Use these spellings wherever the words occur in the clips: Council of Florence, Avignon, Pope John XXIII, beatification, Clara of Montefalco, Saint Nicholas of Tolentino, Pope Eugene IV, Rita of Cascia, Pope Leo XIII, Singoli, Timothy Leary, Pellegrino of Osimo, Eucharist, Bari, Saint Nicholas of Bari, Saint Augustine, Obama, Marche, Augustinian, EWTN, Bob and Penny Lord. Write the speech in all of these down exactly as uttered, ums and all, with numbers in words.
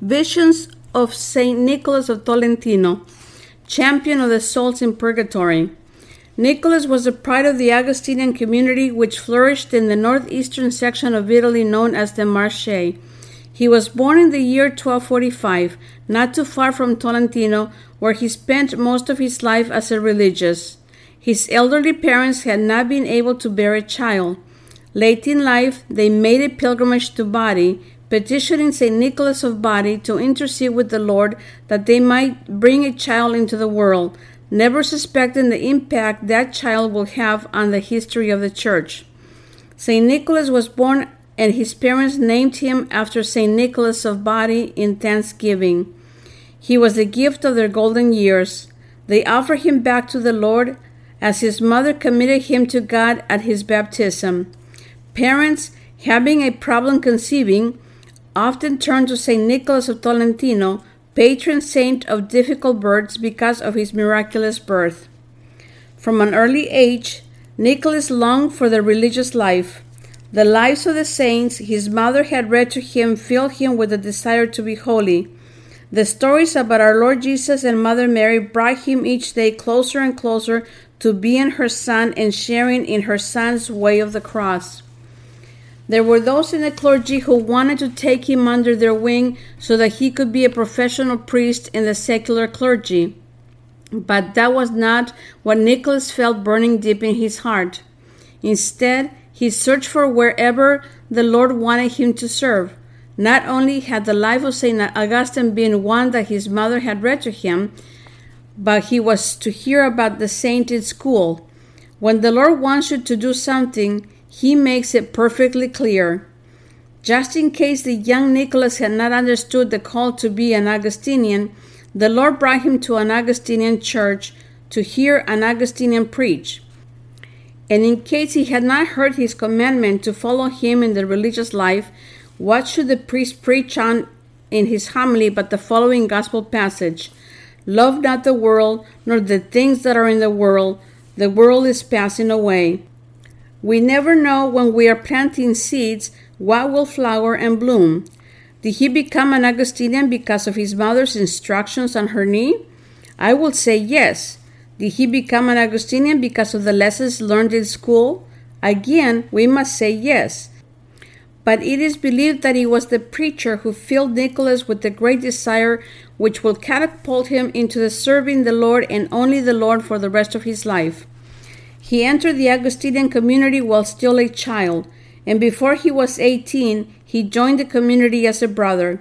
Visions of Saint Nicholas of Tolentino, champion of the souls in purgatory. Nicholas was the pride of the Augustinian community, which flourished in the northeastern section of Italy known as the Marche. He was born in the year twelve forty-five, not too far from Tolentino, where he spent most of his life as a religious. His elderly parents had not been able to bear a child. Late in life, they made a pilgrimage to Bari, petitioning Saint Nicholas of Bari to intercede with the Lord that they might bring a child into the world, never suspecting the impact that child will have on the history of the Church. Saint Nicholas was born, and his parents named him after Saint Nicholas of Bari in thanksgiving. He was the gift of their golden years. They offered him back to the Lord, as his mother committed him to God at his baptism. Parents, having a problem conceiving, often turn to Saint Nicholas of Tolentino, patron saint of difficult births, because of his miraculous birth. From an early age, Nicholas longed for the religious life. The lives of the saints his mother had read to him filled him with a desire to be holy. The stories about our Lord Jesus and Mother Mary brought him each day closer and closer to being her son and sharing in her son's way of the cross. There were those in the clergy who wanted to take him under their wing so that he could be a professional priest in the secular clergy. But that was not what Nicholas felt burning deep in his heart. Instead, he searched for wherever the Lord wanted him to serve. Not only had the life of Saint Augustine been one that his mother had read to him, but he was to hear about the saint in school. When the Lord wants you to do something, he makes it perfectly clear. Just in case the young Nicholas had not understood the call to be an Augustinian, the Lord brought him to an Augustinian church to hear an Augustinian preach. And in case he had not heard his commandment to follow him in the religious life, what should the priest preach on in his homily but the following gospel passage? Love not the world, nor the things that are in the world. The world is passing away. We never know when we are planting seeds what will flower and bloom. Did he become an Augustinian because of his mother's instructions on her knee? I would say yes. Did he become an Augustinian because of the lessons learned in school? Again, we must say yes. But it is believed that it was the preacher who filled Nicholas with the great desire which will catapult him into the serving the Lord and only the Lord for the rest of his life. He entered the Augustinian community while still a child, and before he was eighteen, he joined the community as a brother.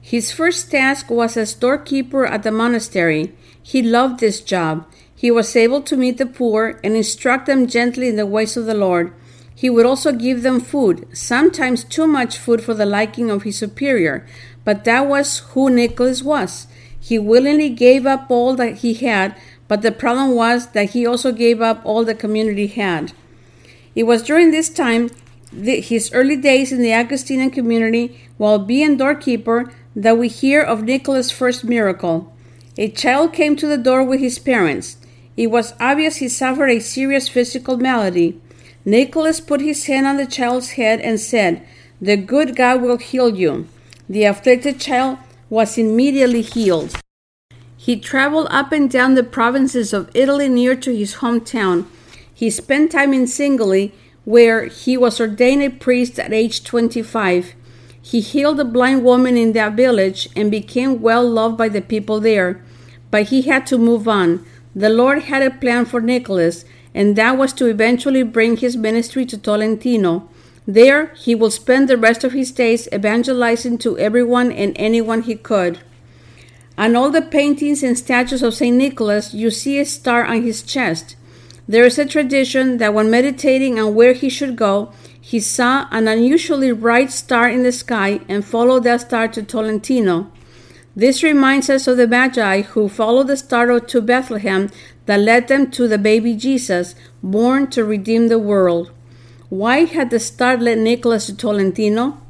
His first task was as doorkeeper at the monastery. He loved this job. He was able to meet the poor and instruct them gently in the ways of the Lord. He would also give them food, sometimes too much food for the liking of his superior, but that was who Nicholas was. He willingly gave up all that he had, but the problem was that he also gave up all the community had. It was during this time, the, his early days in the Augustinian community, while being doorkeeper, that we hear of Nicholas' first miracle. A child came to the door with his parents. It was obvious he suffered a serious physical malady. Nicholas put his hand on the child's head and said, "The good God will heal you." The afflicted child was immediately healed. He traveled up and down the provinces of Italy near to his hometown. He spent time in Singoli, where he was ordained a priest at age twenty-five. He healed a blind woman in that village and became well loved by the people there. But he had to move on. The Lord had a plan for Nicholas, and that was to eventually bring his ministry to Tolentino. There, he will spend the rest of his days evangelizing to everyone and anyone he could. On all the paintings and statues of Saint Nicholas, you see a star on his chest. There is a tradition that when meditating on where he should go, he saw an unusually bright star in the sky and followed that star to Tolentino. This reminds us of the Magi who followed the star to Bethlehem that led them to the baby Jesus, born to redeem the world. Why had the star led Nicholas to Tolentino?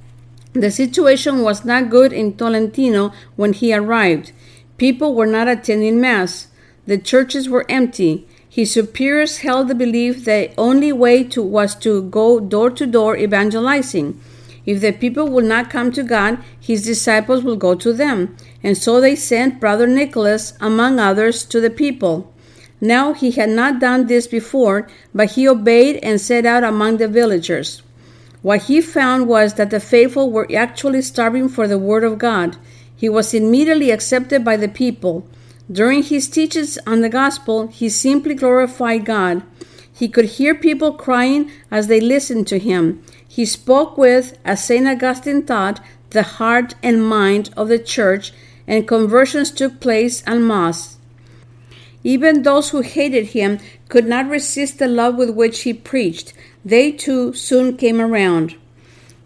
The situation was not good in Tolentino when he arrived. People were not attending Mass. The churches were empty. His superiors held the belief that the only way to was to go door to door evangelizing. If the people will not come to God, his disciples will go to them. And so they sent Brother Nicholas, among others, to the people. Now he had not done this before, but he obeyed and set out among the villagers. What he found was that the faithful were actually starving for the word of God. He was immediately accepted by the people. During his teachings on the gospel, he simply glorified God. He could hear people crying as they listened to him. He spoke with, as Saint Augustine taught, the heart and mind of the church, and conversions took place en masse. Even those who hated him could not resist the love with which he preached. They too soon came around.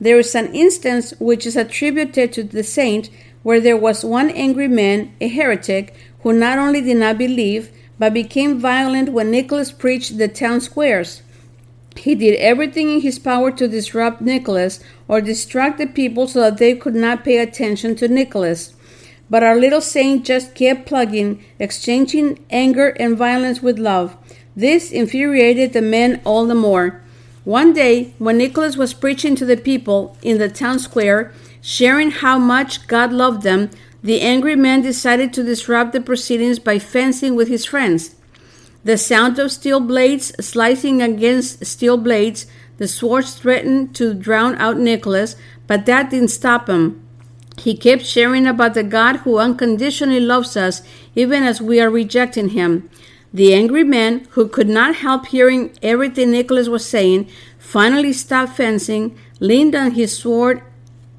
There is an instance which is attributed to the saint where there was one angry man, a heretic, who not only did not believe, but became violent when Nicholas preached the town squares. He did everything in his power to disrupt Nicholas or distract the people so that they could not pay attention to Nicholas. But our little saint just kept plugging, exchanging anger and violence with love. This infuriated the men all the more. One day, when Nicholas was preaching to the people in the town square, sharing how much God loved them, the angry man decided to disrupt the proceedings by fencing with his friends. The sound of steel blades slicing against steel blades, the swords threatened to drown out Nicholas, but that didn't stop him. He kept sharing about the God who unconditionally loves us, even as we are rejecting him. The angry man, who could not help hearing everything Nicholas was saying, finally stopped fencing, leaned on his sword,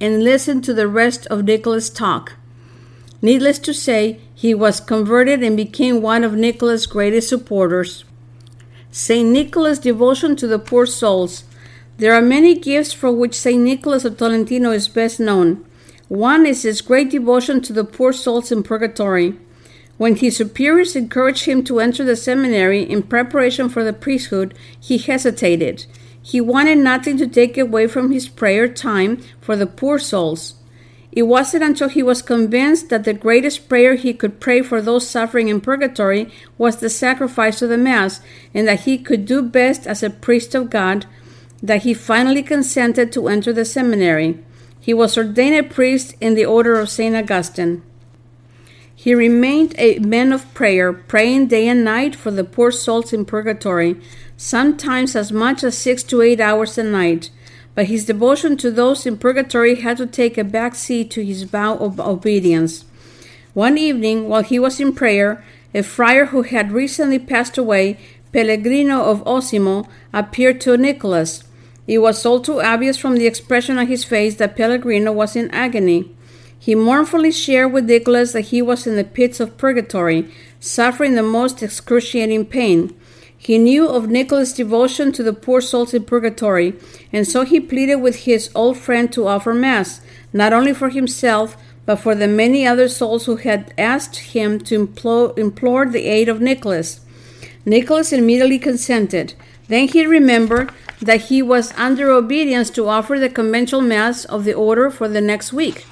and listened to the rest of Nicholas' talk. Needless to say, he was converted and became one of Nicholas' greatest supporters. Saint Nicholas' devotion to the poor souls. There are many gifts for which Saint Nicholas of Tolentino is best known. One is his great devotion to the poor souls in purgatory. When his superiors encouraged him to enter the seminary in preparation for the priesthood, he hesitated. He wanted nothing to take away from his prayer time for the poor souls. It wasn't until he was convinced that the greatest prayer he could pray for those suffering in purgatory was the sacrifice of the Mass, and that he could do best as a priest of God, that he finally consented to enter the seminary. He was ordained a priest in the order of Saint Augustine. He remained a man of prayer, praying day and night for the poor souls in purgatory, sometimes as much as six to eight hours a night. But his devotion to those in purgatory had to take a back seat to his vow of obedience. One evening, while he was in prayer, a friar who had recently passed away, Pellegrino of Osimo, appeared to Nicholas. It was all too obvious from the expression on his face that Pellegrino was in agony. He mournfully shared with Nicholas that he was in the pits of purgatory, suffering the most excruciating pain. He knew of Nicholas' devotion to the poor souls in purgatory, and so he pleaded with his old friend to offer Mass, not only for himself, but for the many other souls who had asked him to implore, implore the aid of Nicholas. Nicholas immediately consented. Then he remembered that he was under obedience to offer the conventual Mass of the order for the next week.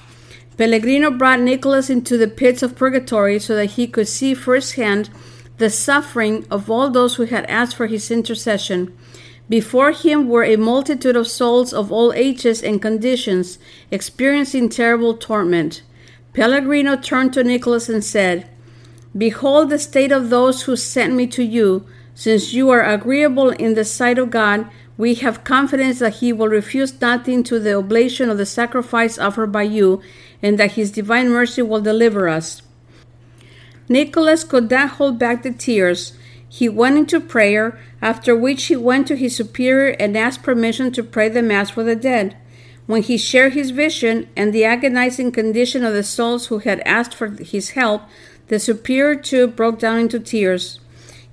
Pellegrino brought Nicholas into the pits of purgatory so that he could see firsthand the suffering of all those who had asked for his intercession. Before him were a multitude of souls of all ages and conditions, experiencing terrible torment. Pellegrino turned to Nicholas and said, "Behold the state of those who sent me to you. Since you are agreeable in the sight of God, we have confidence that he will refuse nothing to the oblation of the sacrifice offered by you, and that his divine mercy will deliver us." Nicholas could not hold back the tears. He went into prayer, after which he went to his superior and asked permission to pray the Mass for the dead. When he shared his vision and the agonizing condition of the souls who had asked for his help, the superior too broke down into tears.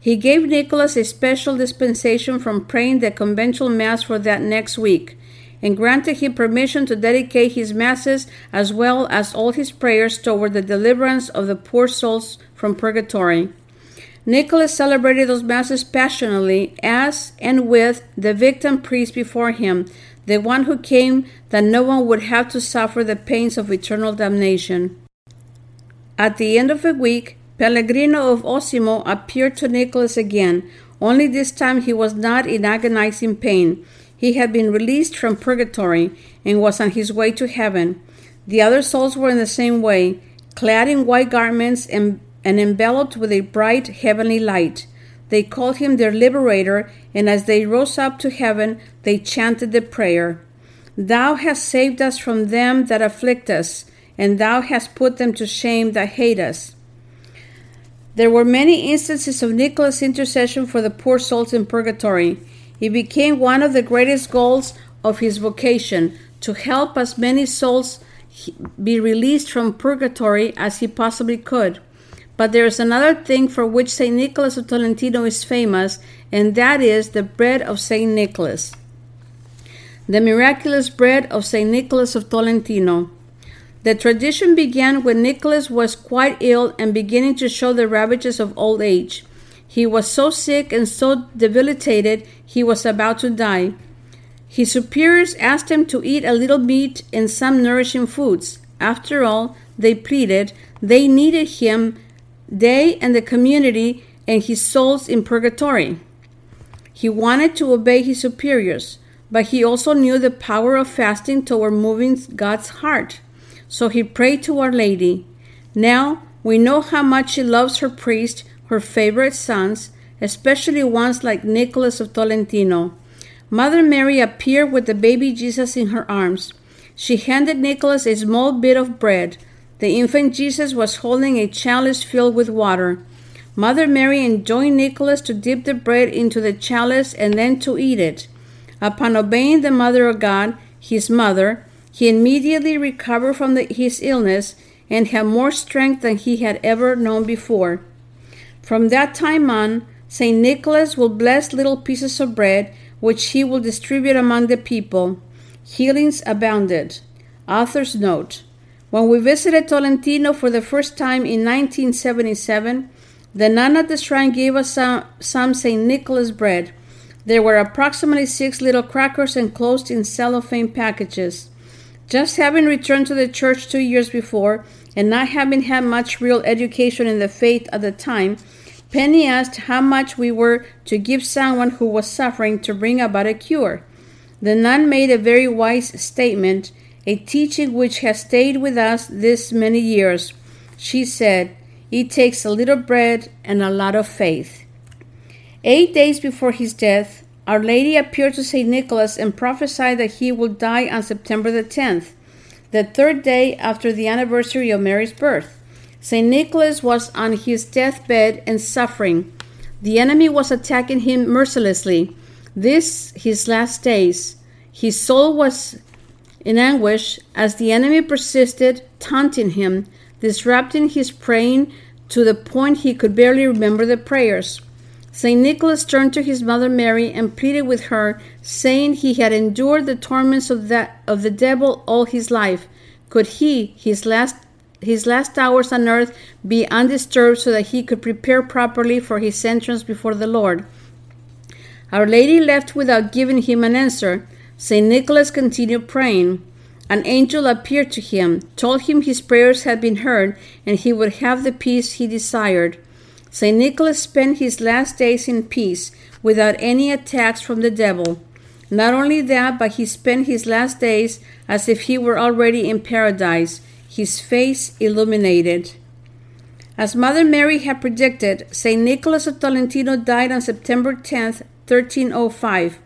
He gave Nicholas a special dispensation from praying the conventual Mass for that next week, and granted him permission to dedicate his Masses as well as all his prayers toward the deliverance of the poor souls from purgatory. Nicholas celebrated those Masses passionately, as and with the victim priest before him, the one who came that no one would have to suffer the pains of eternal damnation. At the end of a week, Pellegrino of Osimo appeared to Nicholas again, only this time he was not in agonizing pain. He had been released from purgatory and was on his way to heaven. The other souls were in the same way, clad in white garments and, and enveloped with a bright heavenly light. They called him their liberator, and as they rose up to heaven, they chanted the prayer, "Thou hast saved us from them that afflict us, and thou hast put them to shame that hate us." There were many instances of Nicholas' intercession for the poor souls in purgatory. It became one of the greatest goals of his vocation, to help as many souls be released from purgatory as he possibly could. But there is another thing for which Saint Nicholas of Tolentino is famous, and that is the bread of Saint Nicholas. The miraculous bread of Saint Nicholas of Tolentino. The tradition began when Nicholas was quite ill and beginning to show the ravages of old age. He was so sick and so debilitated, he was about to die. His superiors asked him to eat a little meat and some nourishing foods. After all, they pleaded, they needed him, they and the community and his souls in purgatory. He wanted to obey his superiors, but he also knew the power of fasting toward moving God's heart. So he prayed to Our Lady. Now we know how much she loves her priest, her favorite sons, especially ones like Nicholas of Tolentino. Mother Mary appeared with the baby Jesus in her arms. She handed Nicholas a small bit of bread. The infant Jesus was holding a chalice filled with water. Mother Mary enjoined Nicholas to dip the bread into the chalice and then to eat it. Upon obeying the Mother of God, his mother, he immediately recovered from the, his illness and had more strength than he had ever known before. From that time on, Saint Nicholas will bless little pieces of bread, which he will distribute among the people. Healings abounded. Author's note. When we visited Tolentino for the first time in nineteen seventy-seven, the nun at the shrine gave us some, some Saint Nicholas bread. There were approximately six little crackers enclosed in cellophane packages. Just having returned to the church two years before and not having had much real education in the faith at the time, Penny asked how much we were to give someone who was suffering to bring about a cure. The nun made a very wise statement, a teaching which has stayed with us this many years. She said, "It takes a little bread and a lot of faith." Eight days before his death, Our Lady appeared to Saint Nicholas and prophesied that he would die on September the tenth, the third day after the anniversary of Mary's birth. Saint Nicholas was on his deathbed and suffering. The enemy was attacking him mercilessly. This, his last days. His soul was in anguish as the enemy persisted, taunting him, disrupting his praying to the point he could barely remember the prayers. Saint Nicholas turned to his mother Mary and pleaded with her, saying he had endured the torments of that of the devil all his life. Could he, his last his last hours on earth, be undisturbed so that he could prepare properly for his entrance before the Lord? Our Lady left without giving him an answer. Saint Nicholas continued praying. An angel appeared to him, told him his prayers had been heard, and he would have the peace he desired. Saint Nicholas spent his last days in peace, without any attacks from the devil. Not only that, but he spent his last days as if he were already in paradise, his face illuminated. As Mother Mary had predicted, Saint Nicholas of Tolentino died on September tenth, thirteen oh five.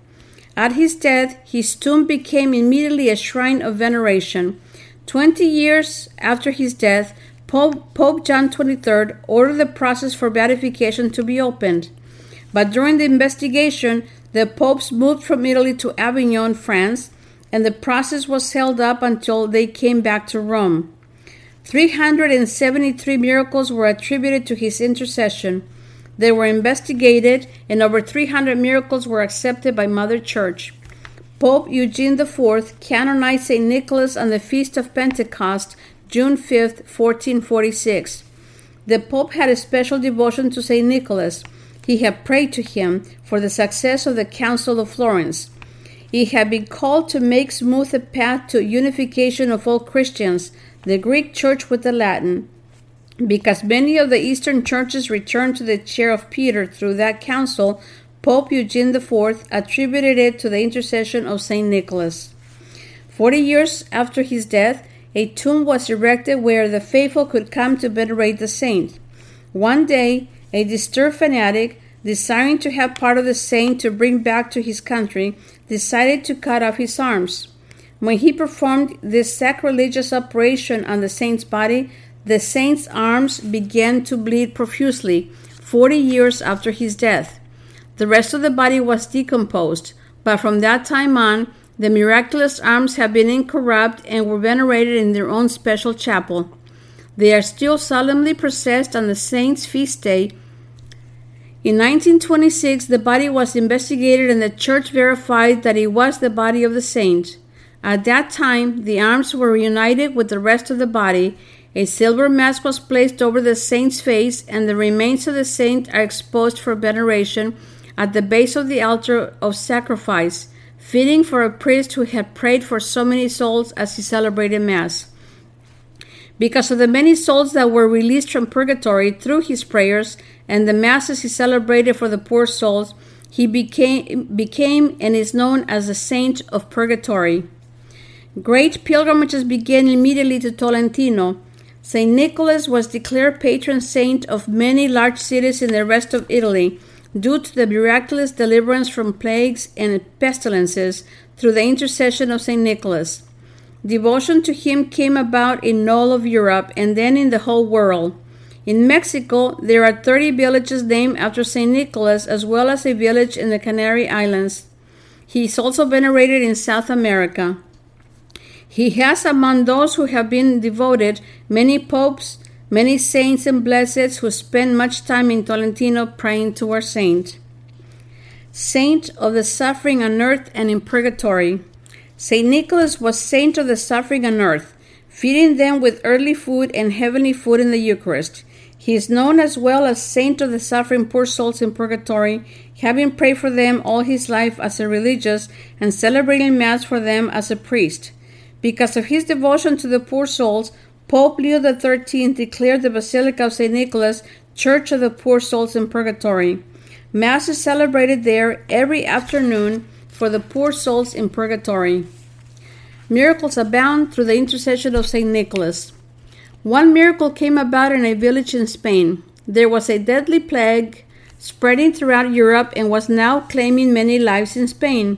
At his death, his tomb became immediately a shrine of veneration. Twenty years after his death, Pope, Pope John the twenty-third ordered the process for beatification to be opened. But during the investigation, the popes moved from Italy to Avignon, France, and the process was held up until they came back to Rome. three hundred seventy-three miracles were attributed to his intercession. They were investigated, and over three hundred miracles were accepted by Mother Church. Pope Eugene the fourth canonized Saint Nicholas on the Feast of Pentecost, June fifth, fourteen forty-six. The Pope had a special devotion to Saint Nicholas. He had prayed to him for the success of the Council of Florence. He had been called to make smooth a path to unification of all Christians, the Greek Church with the Latin. Because many of the Eastern churches returned to the chair of Peter through that council, Pope Eugene the Fourth attributed it to the intercession of Saint Nicholas. Forty years after his death, a tomb was erected where the faithful could come to venerate the saint. One day, a disturbed fanatic, desiring to have part of the saint to bring back to his country, decided to cut off his arms. When he performed this sacrilegious operation on the saint's body, the saint's arms began to bleed profusely, forty years after his death. The rest of the body was decomposed, but from that time on, the miraculous arms have been incorrupt and were venerated in their own special chapel. They are still solemnly processed on the saint's feast day. In nineteen twenty-six, the body was investigated and the church verified that it was the body of the saint. At that time, the arms were reunited with the rest of the body. A silver mask was placed over the saint's face, and the remains of the saint are exposed for veneration at the base of the altar of sacrifice, fitting for a priest who had prayed for so many souls as he celebrated Mass. Because of the many souls that were released from purgatory through his prayers and the Masses he celebrated for the poor souls, he became, became and is known as the Saint of Purgatory. Great pilgrimages began immediately to Tolentino. Saint Nicholas was declared patron saint of many large cities in the rest of Italy, due to the miraculous deliverance from plagues and pestilences through the intercession of Saint Nicholas. Devotion to him came about in all of Europe and then in the whole world. In Mexico, there are thirty villages named after Saint Nicholas, as well as a village in the Canary Islands. He is also venerated in South America. He has, among those who have been devoted, many popes, many saints and blesseds who spend much time in Tolentino praying to our saint. Saint of the Suffering on Earth and in Purgatory. Saint Nicholas was saint of the suffering on earth, feeding them with earthly food and heavenly food in the Eucharist. He is known as well as Saint of the Suffering Poor Souls in Purgatory, having prayed for them all his life as a religious and celebrating Mass for them as a priest. Because of his devotion to the poor souls, Pope Leo the Thirteenth declared the Basilica of Saint Nicholas Church of the Poor Souls in Purgatory. Mass is celebrated there every afternoon for the poor souls in purgatory. Miracles abound through the intercession of Saint Nicholas. One miracle came about in a village in Spain. There was a deadly plague spreading throughout Europe and was now claiming many lives in Spain.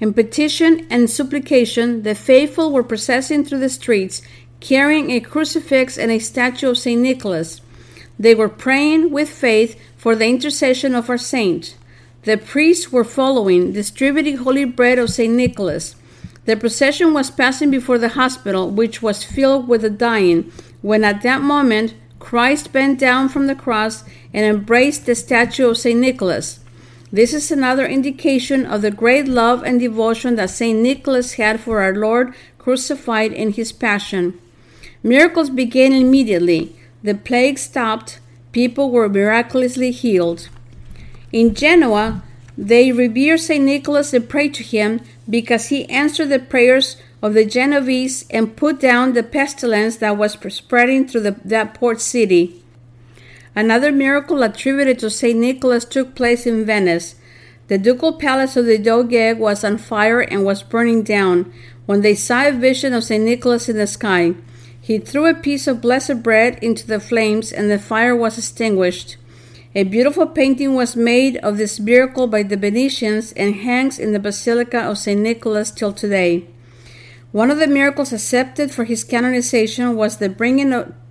In petition and supplication, the faithful were processing through the streets, carrying a crucifix and a statue of Saint Nicholas. They were praying with faith for the intercession of our saint. The priests were following, distributing holy bread of Saint Nicholas. The procession was passing before the hospital, which was filled with the dying, when at that moment Christ bent down from the cross and embraced the statue of Saint Nicholas. This is another indication of the great love and devotion that Saint Nicholas had for our Lord crucified in his passion. Miracles began immediately. The plague stopped. People were miraculously healed. In Genoa, they revere Saint Nicholas and pray to him because he answered the prayers of the Genovese and put down the pestilence that was spreading through the, that port city. Another miracle attributed to Saint Nicholas took place in Venice. The ducal palace of the Doge was on fire and was burning down when they saw a vision of Saint Nicholas in the sky. He threw a piece of blessed bread into the flames, and the fire was extinguished. A beautiful painting was made of this miracle by the Venetians and hangs in the Basilica of Saint Nicholas till today. One of the miracles accepted for his canonization was the bringing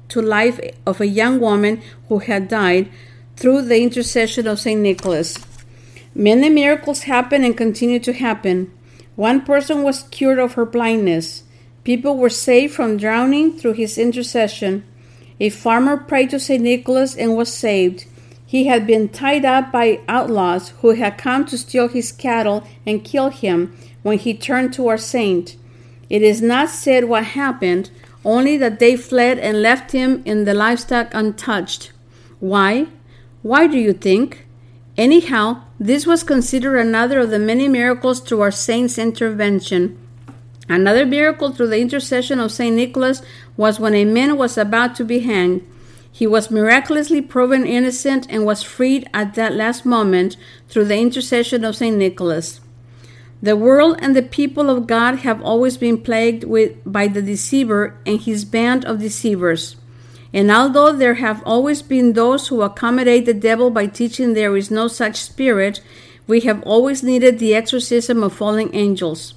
to life of a young woman who had died through the intercession of Saint Nicholas. Many miracles happen and continue to happen. One person was cured of her blindness. People were saved from drowning through his intercession. A farmer prayed to Saint Nicholas and was saved. He had been tied up by outlaws who had come to steal his cattle and kill him when he turned to our saint. It is not said what happened, only that they fled and left him in the livestock untouched. Why? Why do you think? Anyhow, this was considered another of the many miracles through our saint's intervention. Another miracle through the intercession of Saint Nicholas was when a man was about to be hanged. He was miraculously proven innocent and was freed at that last moment through the intercession of Saint Nicholas. The world and the people of God have always been plagued with by the deceiver and his band of deceivers. And although there have always been those who accommodate the devil by teaching there is no such spirit, we have always needed the exorcism of fallen angels.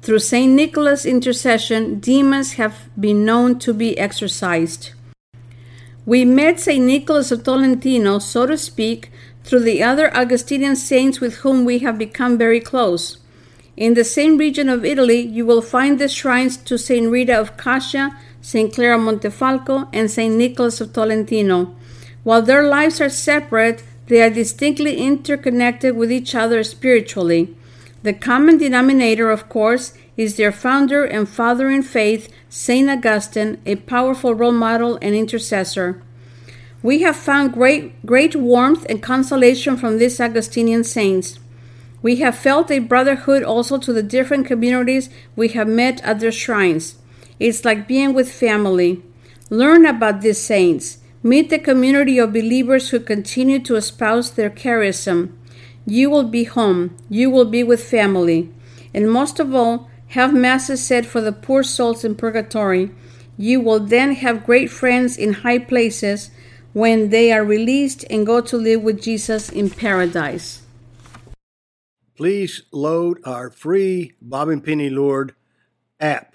Through Saint Nicholas' intercession, demons have been known to be exorcised. We met Saint Nicholas of Tolentino, so to speak, through the other Augustinian saints with whom we have become very close. In the same region of Italy, you will find the shrines to Saint Rita of Cascia, Saint Clara of Montefalco, and Saint Nicholas of Tolentino. While their lives are separate, they are distinctly interconnected with each other spiritually. The common denominator, of course, is their founder and father in faith, Saint Augustine, a powerful role model and intercessor. We have found great, great warmth and consolation from these Augustinian saints. We have felt a brotherhood also to the different communities we have met at their shrines. It's like being with family. Learn about these saints. Meet the community of believers who continue to espouse their charism. You will be home. You will be with family. And most of all, have masses said for the poor souls in purgatory. You will then have great friends in high places when they are released and go to live with Jesus in paradise. Please load our free Bob and Penny Lord app.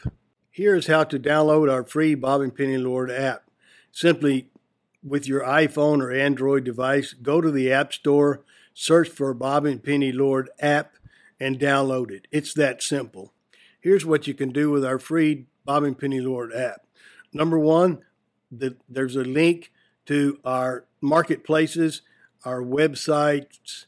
Here is how to download our free Bob and Penny Lord app. Simply, with your iPhone or Android device, go to the App Store, search for Bob and Penny Lord app, and download it. It's that simple. Here's what you can do with our free Bob and Penny Lord app. Number one, the, there's a link to our marketplaces, our websites,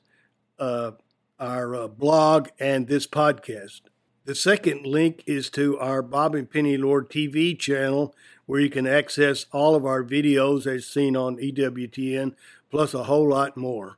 uh, our uh, blog, and this podcast. The second link is to our Bob and Penny Lord T V channel, where you can access all of our videos as seen on E W T N, plus a whole lot more.